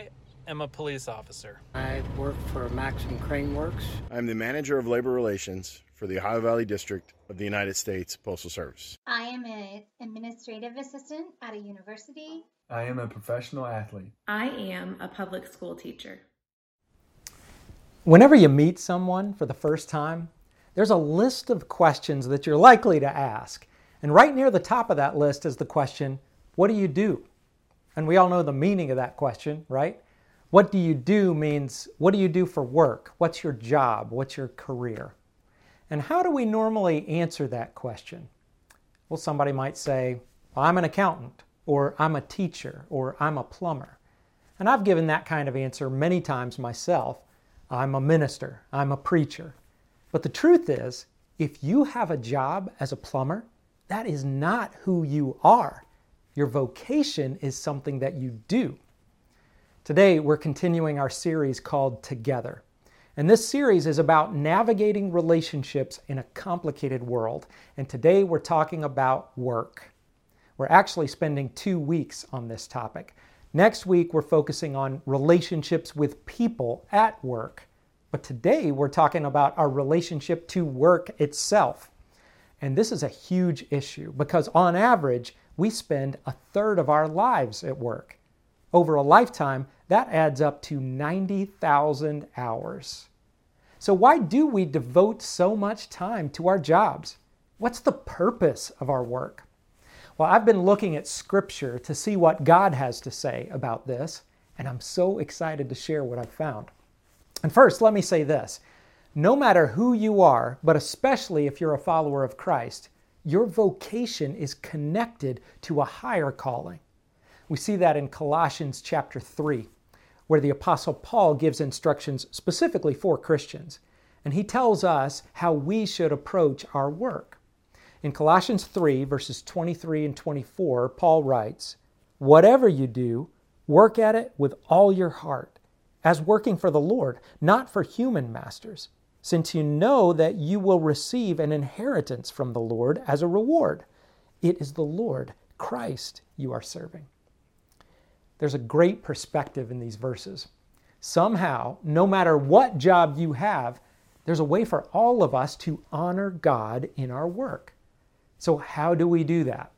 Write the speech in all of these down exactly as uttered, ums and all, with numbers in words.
I am a police officer. I work for Maxim Crane Works. I'm the manager of labor relations for the Ohio Valley District of the United States Postal Service. I am an administrative assistant at a university. I am a professional athlete. I am a public school teacher. Whenever you meet someone for the first time, there's a list of questions that you're likely to ask. And right near the top of that list is the question, what do you do? And we all know the meaning of that question, right? What do you do means, what do you do for work? What's your job? What's your career? And how do we normally answer that question? Well, somebody might say, well, I'm an accountant, or I'm a teacher, or I'm a plumber. And I've given that kind of answer many times myself. I'm a minister, I'm a preacher. But the truth is, if you have a job as a plumber, that is not who you are. Your vocation is something that you do. Today, we're continuing our series called Together. And this series is about navigating relationships in a complicated world. And today we're talking about work. We're actually spending two weeks on this topic. Next week, we're focusing on relationships with people at work. But today, we're talking about our relationship to work itself. And this is a huge issue because on average, we spend a third of our lives at work. Over a lifetime, that adds up to ninety thousand hours. So why do we devote so much time to our jobs? What's the purpose of our work? Well, I've been looking at Scripture to see what God has to say about this, and I'm so excited to share what I've found. And first, let me say this. No matter who you are, but especially if you're a follower of Christ, your vocation is connected to a higher calling. We see that in Colossians chapter three, where the Apostle Paul gives instructions specifically for Christians, and he tells us how we should approach our work. In Colossians three, verses twenty-three and twenty-four, Paul writes, "Whatever you do, work at it with all your heart, as working for the Lord, not for human masters, since you know that you will receive an inheritance from the Lord as a reward. It is the Lord, Christ, you are serving." There's a great perspective in these verses. Somehow, no matter what job you have, there's a way for all of us to honor God in our work. So how do we do that?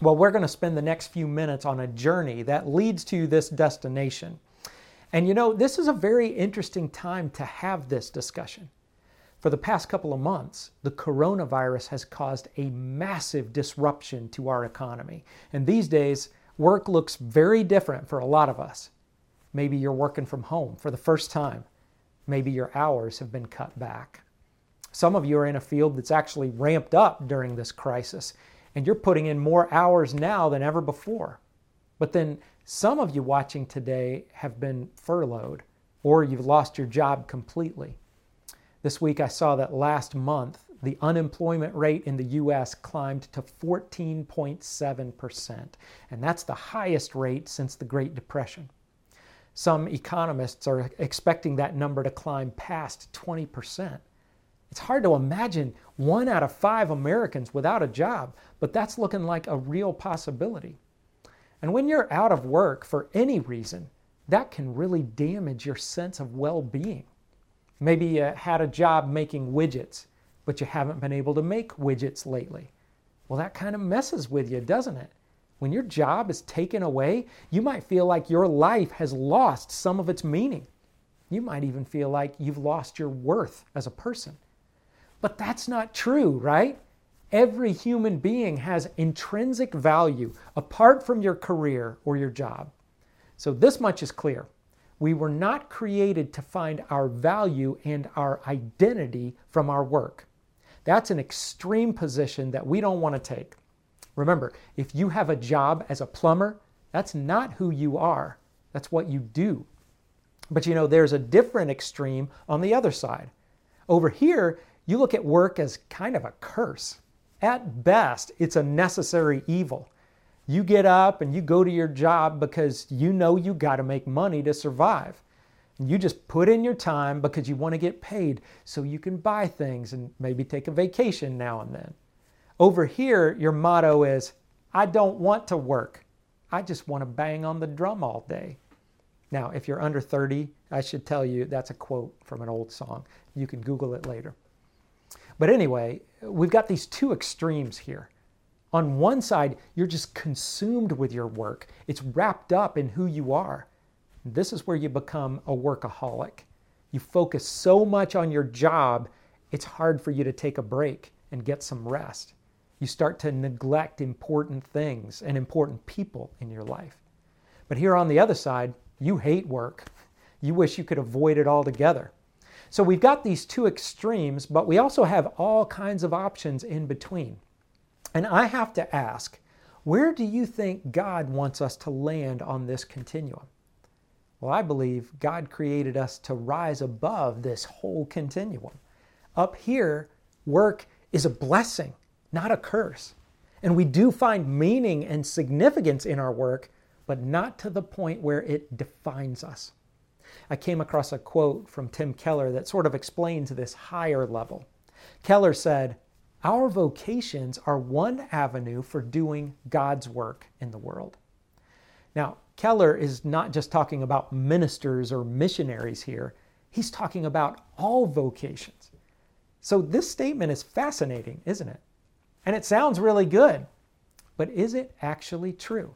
Well, we're going to spend the next few minutes on a journey that leads to this destination. And you know, this is a very interesting time to have this discussion. For the past couple of months, the coronavirus has caused a massive disruption to our economy. And these days, work looks very different for a lot of us. Maybe you're working from home for the first time. Maybe your hours have been cut back. Some of you are in a field that's actually ramped up during this crisis, and you're putting in more hours now than ever before. But then some of you watching today have been furloughed, or you've lost your job completely. This week I saw that last month, the unemployment rate in the U S climbed to fourteen point seven percent, and that's the highest rate since the Great Depression. Some economists are expecting that number to climb past twenty percent. It's hard to imagine one out of five Americans without a job, but that's looking like a real possibility. And when you're out of work for any reason, that can really damage your sense of well-being. Maybe you had a job making widgets, but you haven't been able to make widgets lately. Well, that kind of messes with you, doesn't it? When your job is taken away, you might feel like your life has lost some of its meaning. You might even feel like you've lost your worth as a person. But that's not true, right? Every human being has intrinsic value apart from your career or your job. So this much is clear. We were not created to find our value and our identity from our work. That's an extreme position that we don't want to take. Remember, if you have a job as a plumber, that's not who you are. That's what you do. But you know, there's a different extreme on the other side. Over here, you look at work as kind of a curse. At best, it's a necessary evil. You get up and you go to your job because you know you got to make money to survive. And you just put in your time because you want to get paid so you can buy things and maybe take a vacation now and then. Over here, your motto is, I don't want to work. I just want to bang on the drum all day. Now, if you're under thirty, I should tell you that's a quote from an old song. You can Google it later. But anyway, we've got these two extremes here. On one side, you're just consumed with your work. It's wrapped up in who you are. This is where you become a workaholic. You focus so much on your job, it's hard for you to take a break and get some rest. You start to neglect important things and important people in your life. But here on the other side, you hate work. You wish you could avoid it altogether. So we've got these two extremes, but we also have all kinds of options in between. And I have to ask, where do you think God wants us to land on this continuum? Well, I believe God created us to rise above this whole continuum. Up here, work is a blessing, not a curse. And we do find meaning and significance in our work, but not to the point where it defines us. I came across a quote from Tim Keller that sort of explains this higher level. Keller said, "Our vocations are one avenue for doing God's work in the world." Now, Keller is not just talking about ministers or missionaries here. He's talking about all vocations. So this statement is fascinating, isn't it? And it sounds really good, but is it actually true?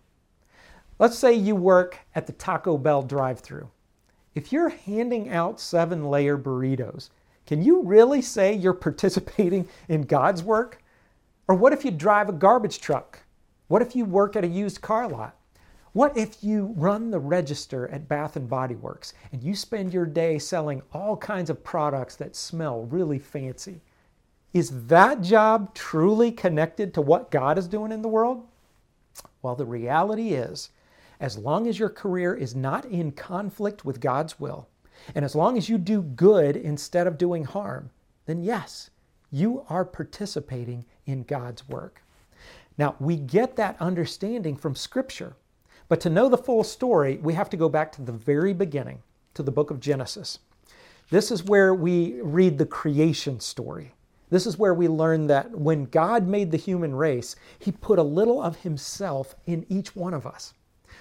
Let's say you work at the Taco Bell drive-thru. If you're handing out seven-layer burritos, can you really say you're participating in God's work? Or what if you drive a garbage truck? What if you work at a used car lot? What if you run the register at Bath and Body Works and you spend your day selling all kinds of products that smell really fancy? Is that job truly connected to what God is doing in the world? Well, the reality is, as long as your career is not in conflict with God's will, and as long as you do good instead of doing harm, then yes, you are participating in God's work. Now, we get that understanding from Scripture, but to know the full story, we have to go back to the very beginning, to the book of Genesis. This is where we read the creation story. This is where we learn that when God made the human race, He put a little of Himself in each one of us.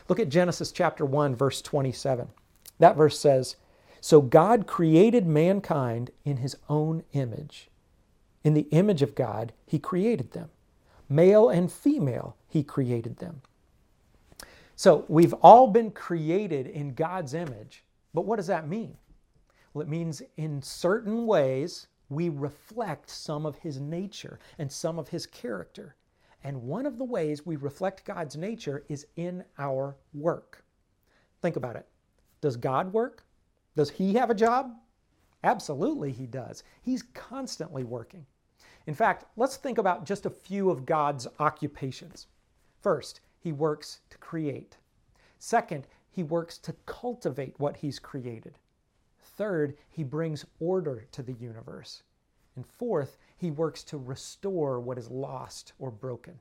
Look at Genesis chapter one, verse twenty-seven. That verse says, "So God created mankind in His own image. In the image of God, He created them. Male and female, He created them." So we've all been created in God's image, but what does that mean? Well, it means in certain ways we reflect some of His nature and some of His character. And one of the ways we reflect God's nature is in our work. Think about it. Does God work? Does He have a job? Absolutely He does. He's constantly working. In fact, let's think about just a few of God's occupations. First, He works to create. Second, He works to cultivate what He's created. Third, He brings order to the universe. And fourth, He works to restore what is lost or broken.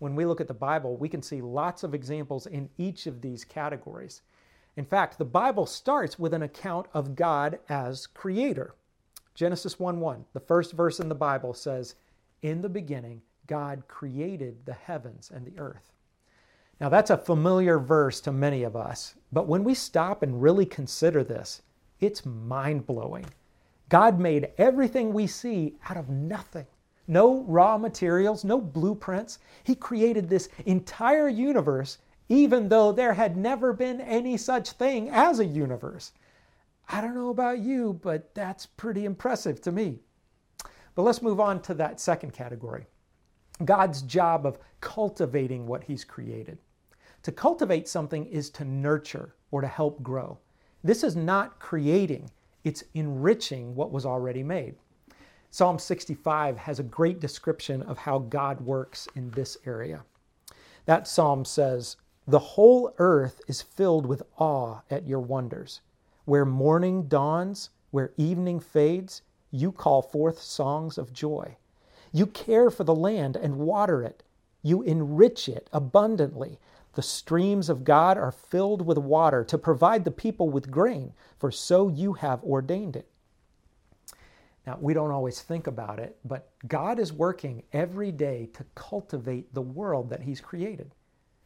When we look at the Bible, we can see lots of examples in each of these categories. In fact, the Bible starts with an account of God as creator. Genesis one one, the first verse in the Bible says, "In the beginning, God created the heavens and the earth." Now that's a familiar verse to many of us, but when we stop and really consider this, it's mind-blowing. God made everything we see out of nothing. No raw materials, no blueprints. He created this entire universe even though there had never been any such thing as a universe. I don't know about you, but that's pretty impressive to me. But let's move on to that second category, God's job of cultivating what He's created. To cultivate something is to nurture or to help grow. This is not creating, it's enriching what was already made. Psalm sixty-five has a great description of how God works in this area. That psalm says, "The whole earth is filled with awe at your wonders. Where morning dawns, where evening fades, you call forth songs of joy. You care for the land and water it. You enrich it abundantly. The streams of God are filled with water to provide the people with grain, for so you have ordained it." Now, we don't always think about it, but God is working every day to cultivate the world that He's created.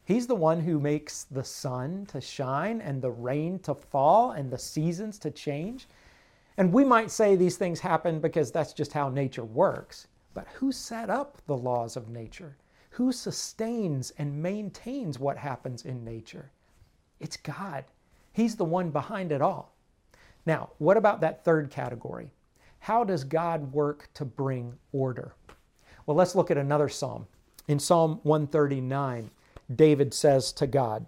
He's the one who makes the sun to shine and the rain to fall and the seasons to change. And we might say these things happen because that's just how nature works. But who set up the laws of nature? Who sustains and maintains what happens in nature? It's God. He's the one behind it all. Now, what about that third category? How does God work to bring order? Well, let's look at another psalm. In Psalm one thirty-nine, David says to God,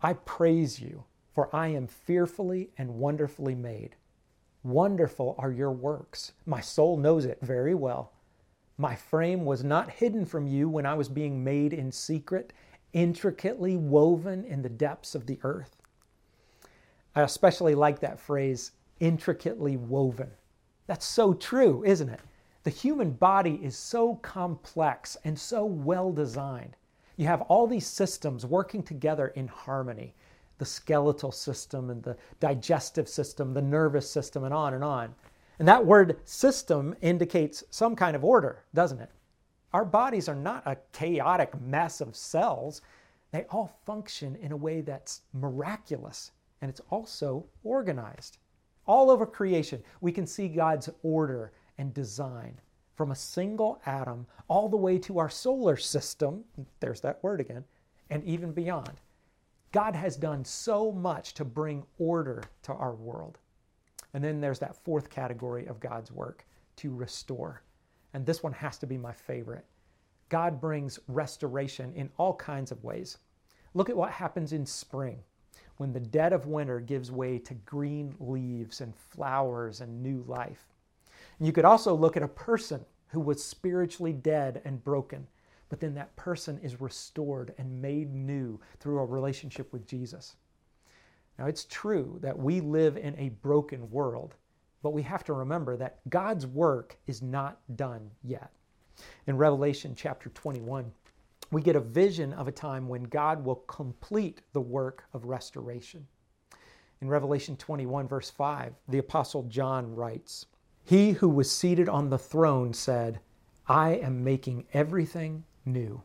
I praise you, for I am fearfully and wonderfully made. Wonderful are your works. My soul knows it very well. My frame was not hidden from you when I was being made in secret, intricately woven in the depths of the earth. I especially like that phrase, intricately woven. That's so true, isn't it? The human body is so complex and so well designed. You have all these systems working together in harmony. The skeletal system and the digestive system, the nervous system, and on and on. And that word system indicates some kind of order, doesn't it? Our bodies are not a chaotic mess of cells. They all function in a way that's miraculous, and it's also organized. All over creation, we can see God's order and design, from a single atom all the way to our solar system, there's that word again, and even beyond. God has done so much to bring order to our world. And then there's that fourth category of God's work, to restore. And this one has to be my favorite. God brings restoration in all kinds of ways. Look at what happens in spring, when the dead of winter gives way to green leaves and flowers and new life. And you could also look at a person who was spiritually dead and broken, but then that person is restored and made new through a relationship with Jesus. Now, it's true that we live in a broken world, but we have to remember that God's work is not done yet. In Revelation chapter twenty-one, we get a vision of a time when God will complete the work of restoration. In Revelation twenty-one, verse five, the Apostle John writes, He who was seated on the throne said, I am making everything new.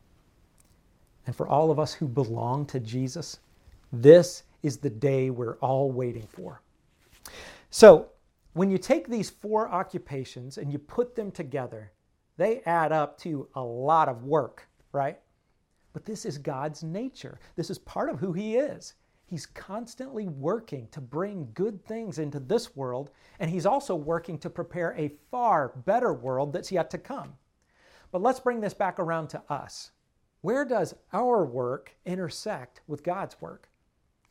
And for all of us who belong to Jesus, this is the day we're all waiting for. So when you take these four occupations and you put them together, they add up to a lot of work, right? But this is God's nature. This is part of who He is. He's constantly working to bring good things into this world, and He's also working to prepare a far better world that's yet to come. But let's bring this back around to us. Where does our work intersect with God's work?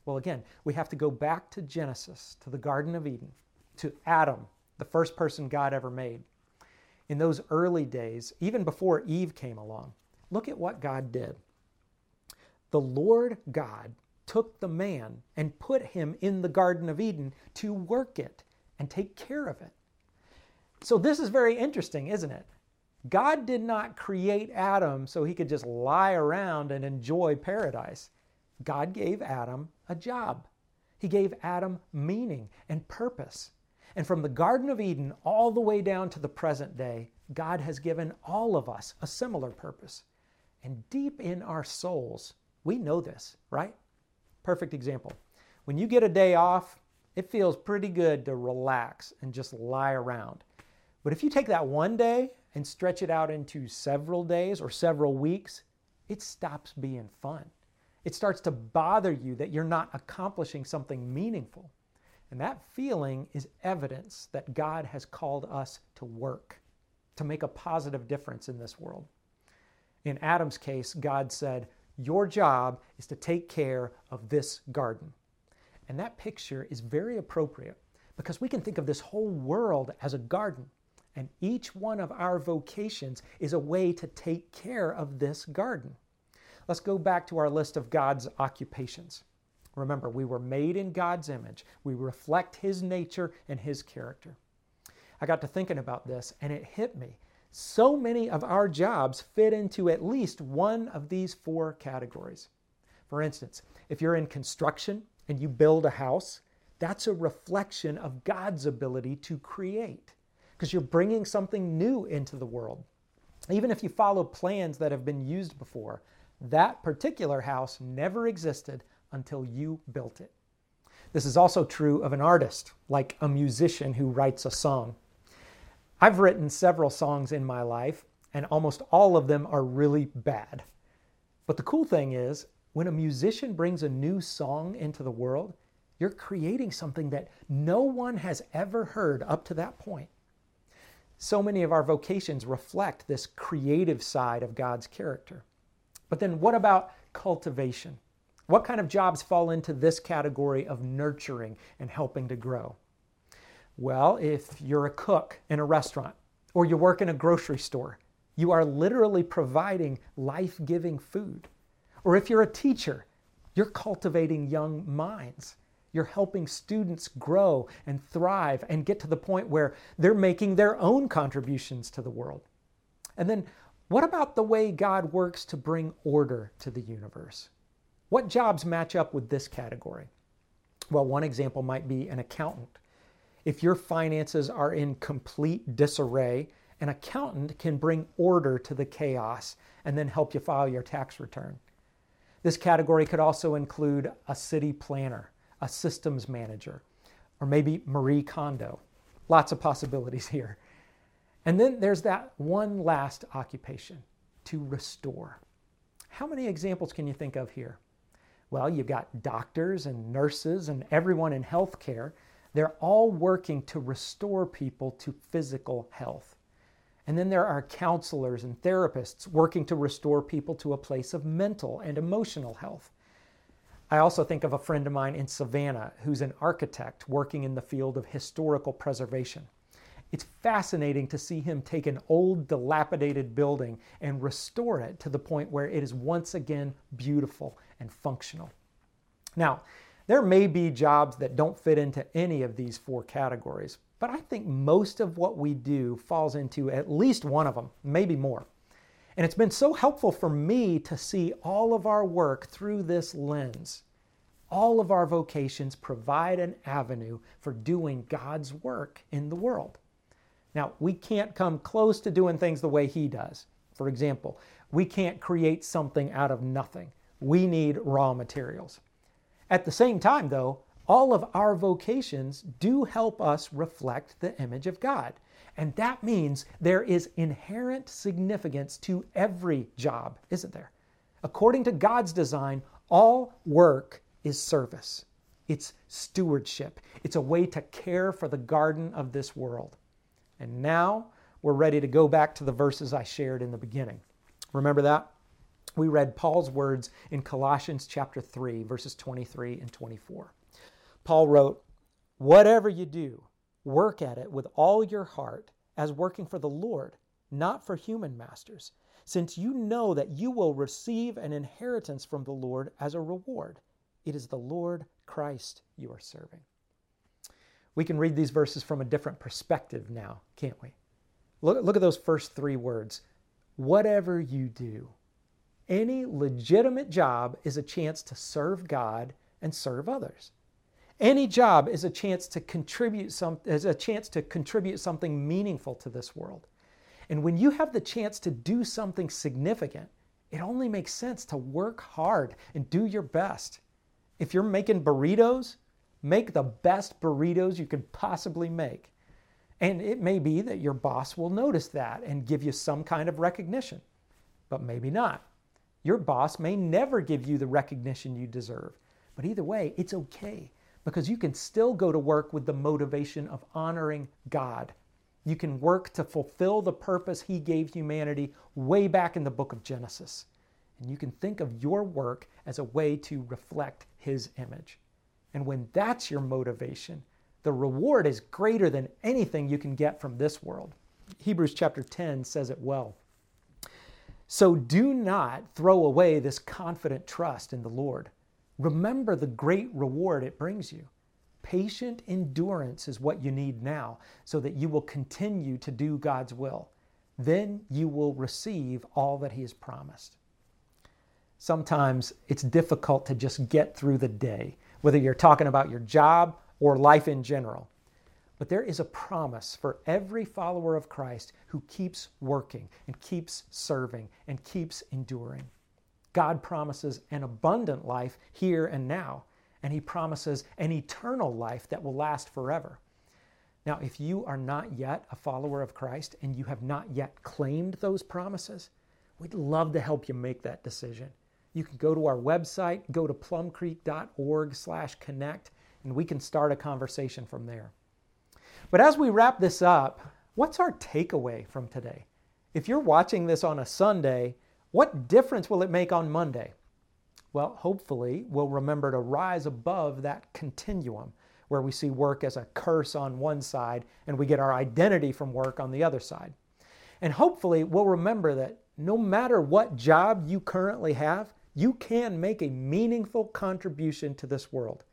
Well, again, we have to go back to Genesis, to the Garden of Eden, to Adam, the first person God ever made. In those early days, even before Eve came along, look at what God did. The Lord God took the man and put him in the Garden of Eden to work it and take care of it. So this is very interesting, isn't it? God did not create Adam so he could just lie around and enjoy paradise. God gave Adam a job. He gave Adam meaning and purpose. And from the Garden of Eden all the way down to the present day, God has given all of us a similar purpose. And deep in our souls, we know this, right? Perfect example. When you get a day off, it feels pretty good to relax and just lie around. But if you take that one day and stretch it out into several days or several weeks, it stops being fun. It starts to bother you that you're not accomplishing something meaningful. And that feeling is evidence that God has called us to work, to make a positive difference in this world. In Adam's case, God said, your job is to take care of this garden. And that picture is very appropriate because we can think of this whole world as a garden. And each one of our vocations is a way to take care of this garden. Let's go back to our list of God's occupations. Remember, we were made in God's image. We reflect His nature and His character. I got to thinking about this, and it hit me. So many of our jobs fit into at least one of these four categories. For instance, if you're in construction and you build a house, that's a reflection of God's ability to create, because you're bringing something new into the world. Even if you follow plans that have been used before, That particular house never existed until you built it. This is also true of an artist, like a musician who writes a song. I've written several songs in my life, and almost all of them are really bad. But the cool thing is, when a musician brings a new song into the world, you're creating something that no one has ever heard up to that point. So many of our vocations reflect this creative side of God's character. But then what about cultivation? What kind of jobs fall into this category of nurturing and helping to grow? Well, if you're a cook in a restaurant or you work in a grocery store, you are literally providing life-giving food. Or if you're a teacher, you're cultivating young minds. You're helping students grow and thrive and get to the point where they're making their own contributions to the world. And then what about the way God works to bring order to the universe? What jobs match up with this category? Well, one example might be an accountant. If your finances are in complete disarray, an accountant can bring order to the chaos and then help you file your tax return. This category could also include a city planner, a systems manager, or maybe Marie Kondo. Lots of possibilities here. And then there's that one last occupation, to restore. How many examples can you think of here? Well, you've got doctors and nurses and everyone in healthcare. They're all working to restore people to physical health. And then there are counselors and therapists working to restore people to a place of mental and emotional health. I also think of a friend of mine in Savannah who's an architect working in the field of historical preservation. It's fascinating to see him take an old, dilapidated building and restore it to the point where it is once again beautiful and functional. Now, there may be jobs that don't fit into any of these four categories, but I think most of what we do falls into at least one of them, maybe more. And it's been so helpful for me to see all of our work through this lens. All of our vocations provide an avenue for doing God's work in the world. Now, we can't come close to doing things the way He does. For example, we can't create something out of nothing. We need raw materials. At the same time, though, all of our vocations do help us reflect the image of God. And that means there is inherent significance to every job, isn't there? According to God's design, all work is service. It's stewardship. It's a way to care for the garden of this world. And now we're ready to go back to the verses I shared in the beginning. Remember that? We read Paul's words in Colossians chapter three, verses twenty-three and twenty-four. Paul wrote, "Whatever you do, work at it with all your heart as working for the Lord, not for human masters, since you know that you will receive an inheritance from the Lord as a reward. It is the Lord Christ you are serving." We can read these verses from a different perspective now, can't we? Look, look at those first three words. Whatever you do. Any legitimate job is a chance to serve God and serve others. Any job is a chance to contribute some, is a chance to contribute something meaningful to this world. And when you have the chance to do something significant, it only makes sense to work hard and do your best. If you're making burritos, make the best burritos you can possibly make. And it may be that your boss will notice that and give you some kind of recognition, but maybe not. Your boss may never give you the recognition you deserve, but either way, it's okay because you can still go to work with the motivation of honoring God. You can work to fulfill the purpose He gave humanity way back in the book of Genesis. And you can think of your work as a way to reflect His image. And when that's your motivation, the reward is greater than anything you can get from this world. Hebrews chapter ten says it well. So do not throw away this confident trust in the Lord. Remember the great reward it brings you. Patient endurance is what you need now so that you will continue to do God's will. Then you will receive all that He has promised. Sometimes it's difficult to just get through the day, whether you're talking about your job or life in general. But there is a promise for every follower of Christ who keeps working and keeps serving and keeps enduring. God promises an abundant life here and now, and He promises an eternal life that will last forever. Now, if you are not yet a follower of Christ and you have not yet claimed those promises, we'd love to help you make that decision. You can go to our website, go to plum creek dot org slash connect, and we can start a conversation from there. But as we wrap this up, what's our takeaway from today? If you're watching this on a Sunday, what difference will it make on Monday? Well, hopefully we'll remember to rise above that continuum where we see work as a curse on one side and we get our identity from work on the other side. And hopefully we'll remember that no matter what job you currently have, you can make a meaningful contribution to this world.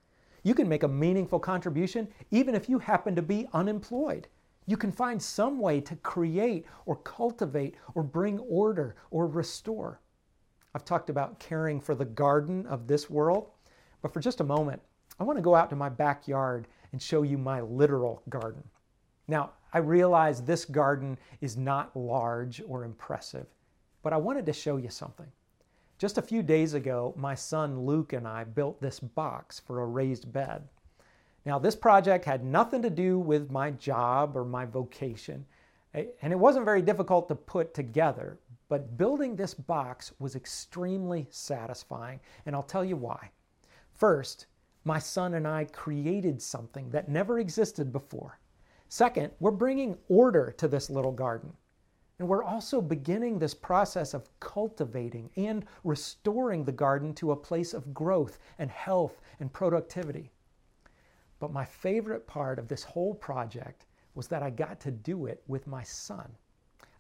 You can make a meaningful contribution even if you happen to be unemployed. You can find some way to create or cultivate or bring order or restore. I've talked about caring for the garden of this world, but for just a moment, I want to go out to my backyard and show you my literal garden. Now, I realize this garden is not large or impressive, but I wanted to show you something. Just a few days ago, my son Luke and I built this box for a raised bed. Now, this project had nothing to do with my job or my vocation, and it wasn't very difficult to put together, but building this box was extremely satisfying, and I'll tell you why. First, my son and I created something that never existed before. Second, we're bringing order to this little garden. And we're also beginning this process of cultivating and restoring the garden to a place of growth and health and productivity. But my favorite part of this whole project was that I got to do it with my son.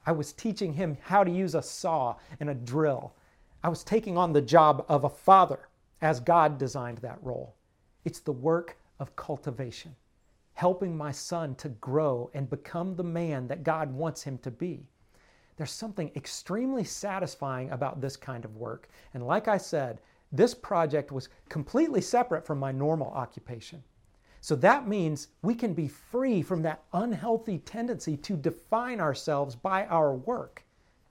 I was teaching him how to use a saw and a drill. I was taking on the job of a father as God designed that role. It's the work of cultivation, helping my son to grow and become the man that God wants him to be. There's something extremely satisfying about this kind of work. And like I said, this project was completely separate from my normal occupation. So that means we can be free from that unhealthy tendency to define ourselves by our work.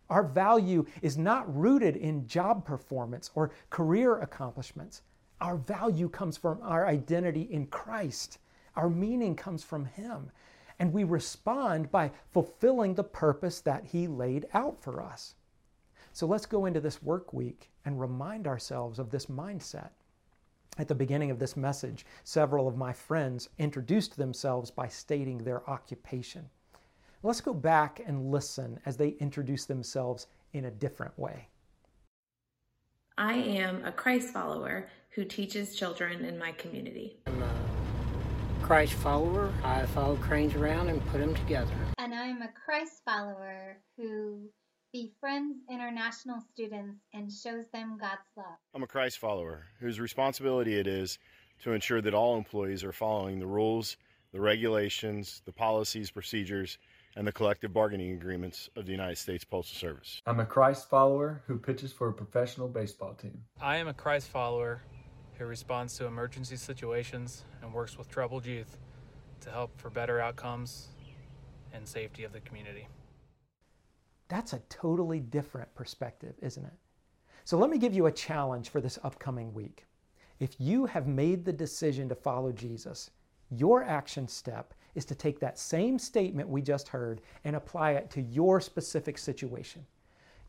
Our value is not rooted in job performance or career accomplishments. Our value comes from our identity in Christ. Our meaning comes from Him, and we respond by fulfilling the purpose that He laid out for us. So let's go into this work week and remind ourselves of this mindset. At the beginning of this message, several of my friends introduced themselves by stating their occupation. Let's go back and listen as they introduce themselves in a different way. I am a Christ follower who teaches children in my community. Christ follower. I follow cranes around and put them together. And I'm a Christ follower who befriends international students and shows them God's love. I'm a Christ follower whose responsibility it is to ensure that all employees are following the rules, the regulations, the policies, procedures, and the collective bargaining agreements of the United States Postal Service. I'm a Christ follower who pitches for a professional baseball team. I am a Christ follower who responds to emergency situations and works with troubled youth to help for better outcomes and safety of the community. That's a totally different perspective, isn't it? So let me give you a challenge for this upcoming week. If you have made the decision to follow Jesus, your action step is to take that same statement we just heard and apply it to your specific situation.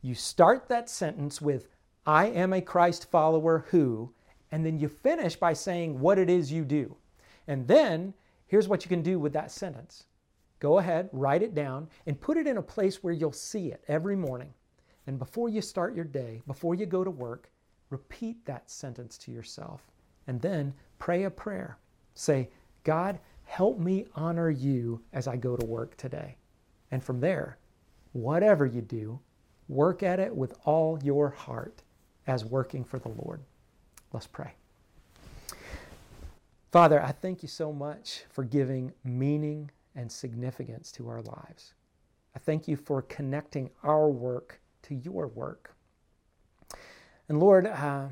You start that sentence with, I am a Christ follower who, and then you finish by saying what it is you do. And then here's what you can do with that sentence. Go ahead, write it down, and put it in a place where you'll see it every morning. And before you start your day, before you go to work, repeat that sentence to yourself. And then pray a prayer. Say, God, help me honor you as I go to work today. And from there, whatever you do, work at it with all your heart as working for the Lord. Let's pray. Father, I thank you so much for giving meaning and significance to our lives. I thank you for connecting our work to your work. And Lord, uh,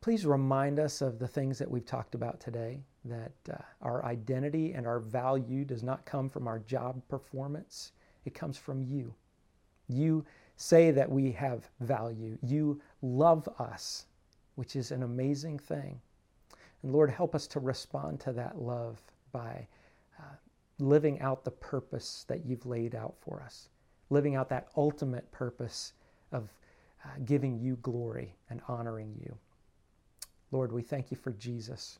please remind us of the things that we've talked about today, that uh, our identity and our value does not come from our job performance. It comes from you. You say that we have value. You love us, which is an amazing thing. And Lord, help us to respond to that love by uh, living out the purpose that you've laid out for us, living out that ultimate purpose of uh, giving you glory and honoring you. Lord, we thank you for Jesus,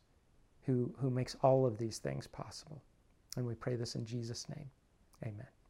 who, who makes all of these things possible. And we pray this in Jesus' name. Amen.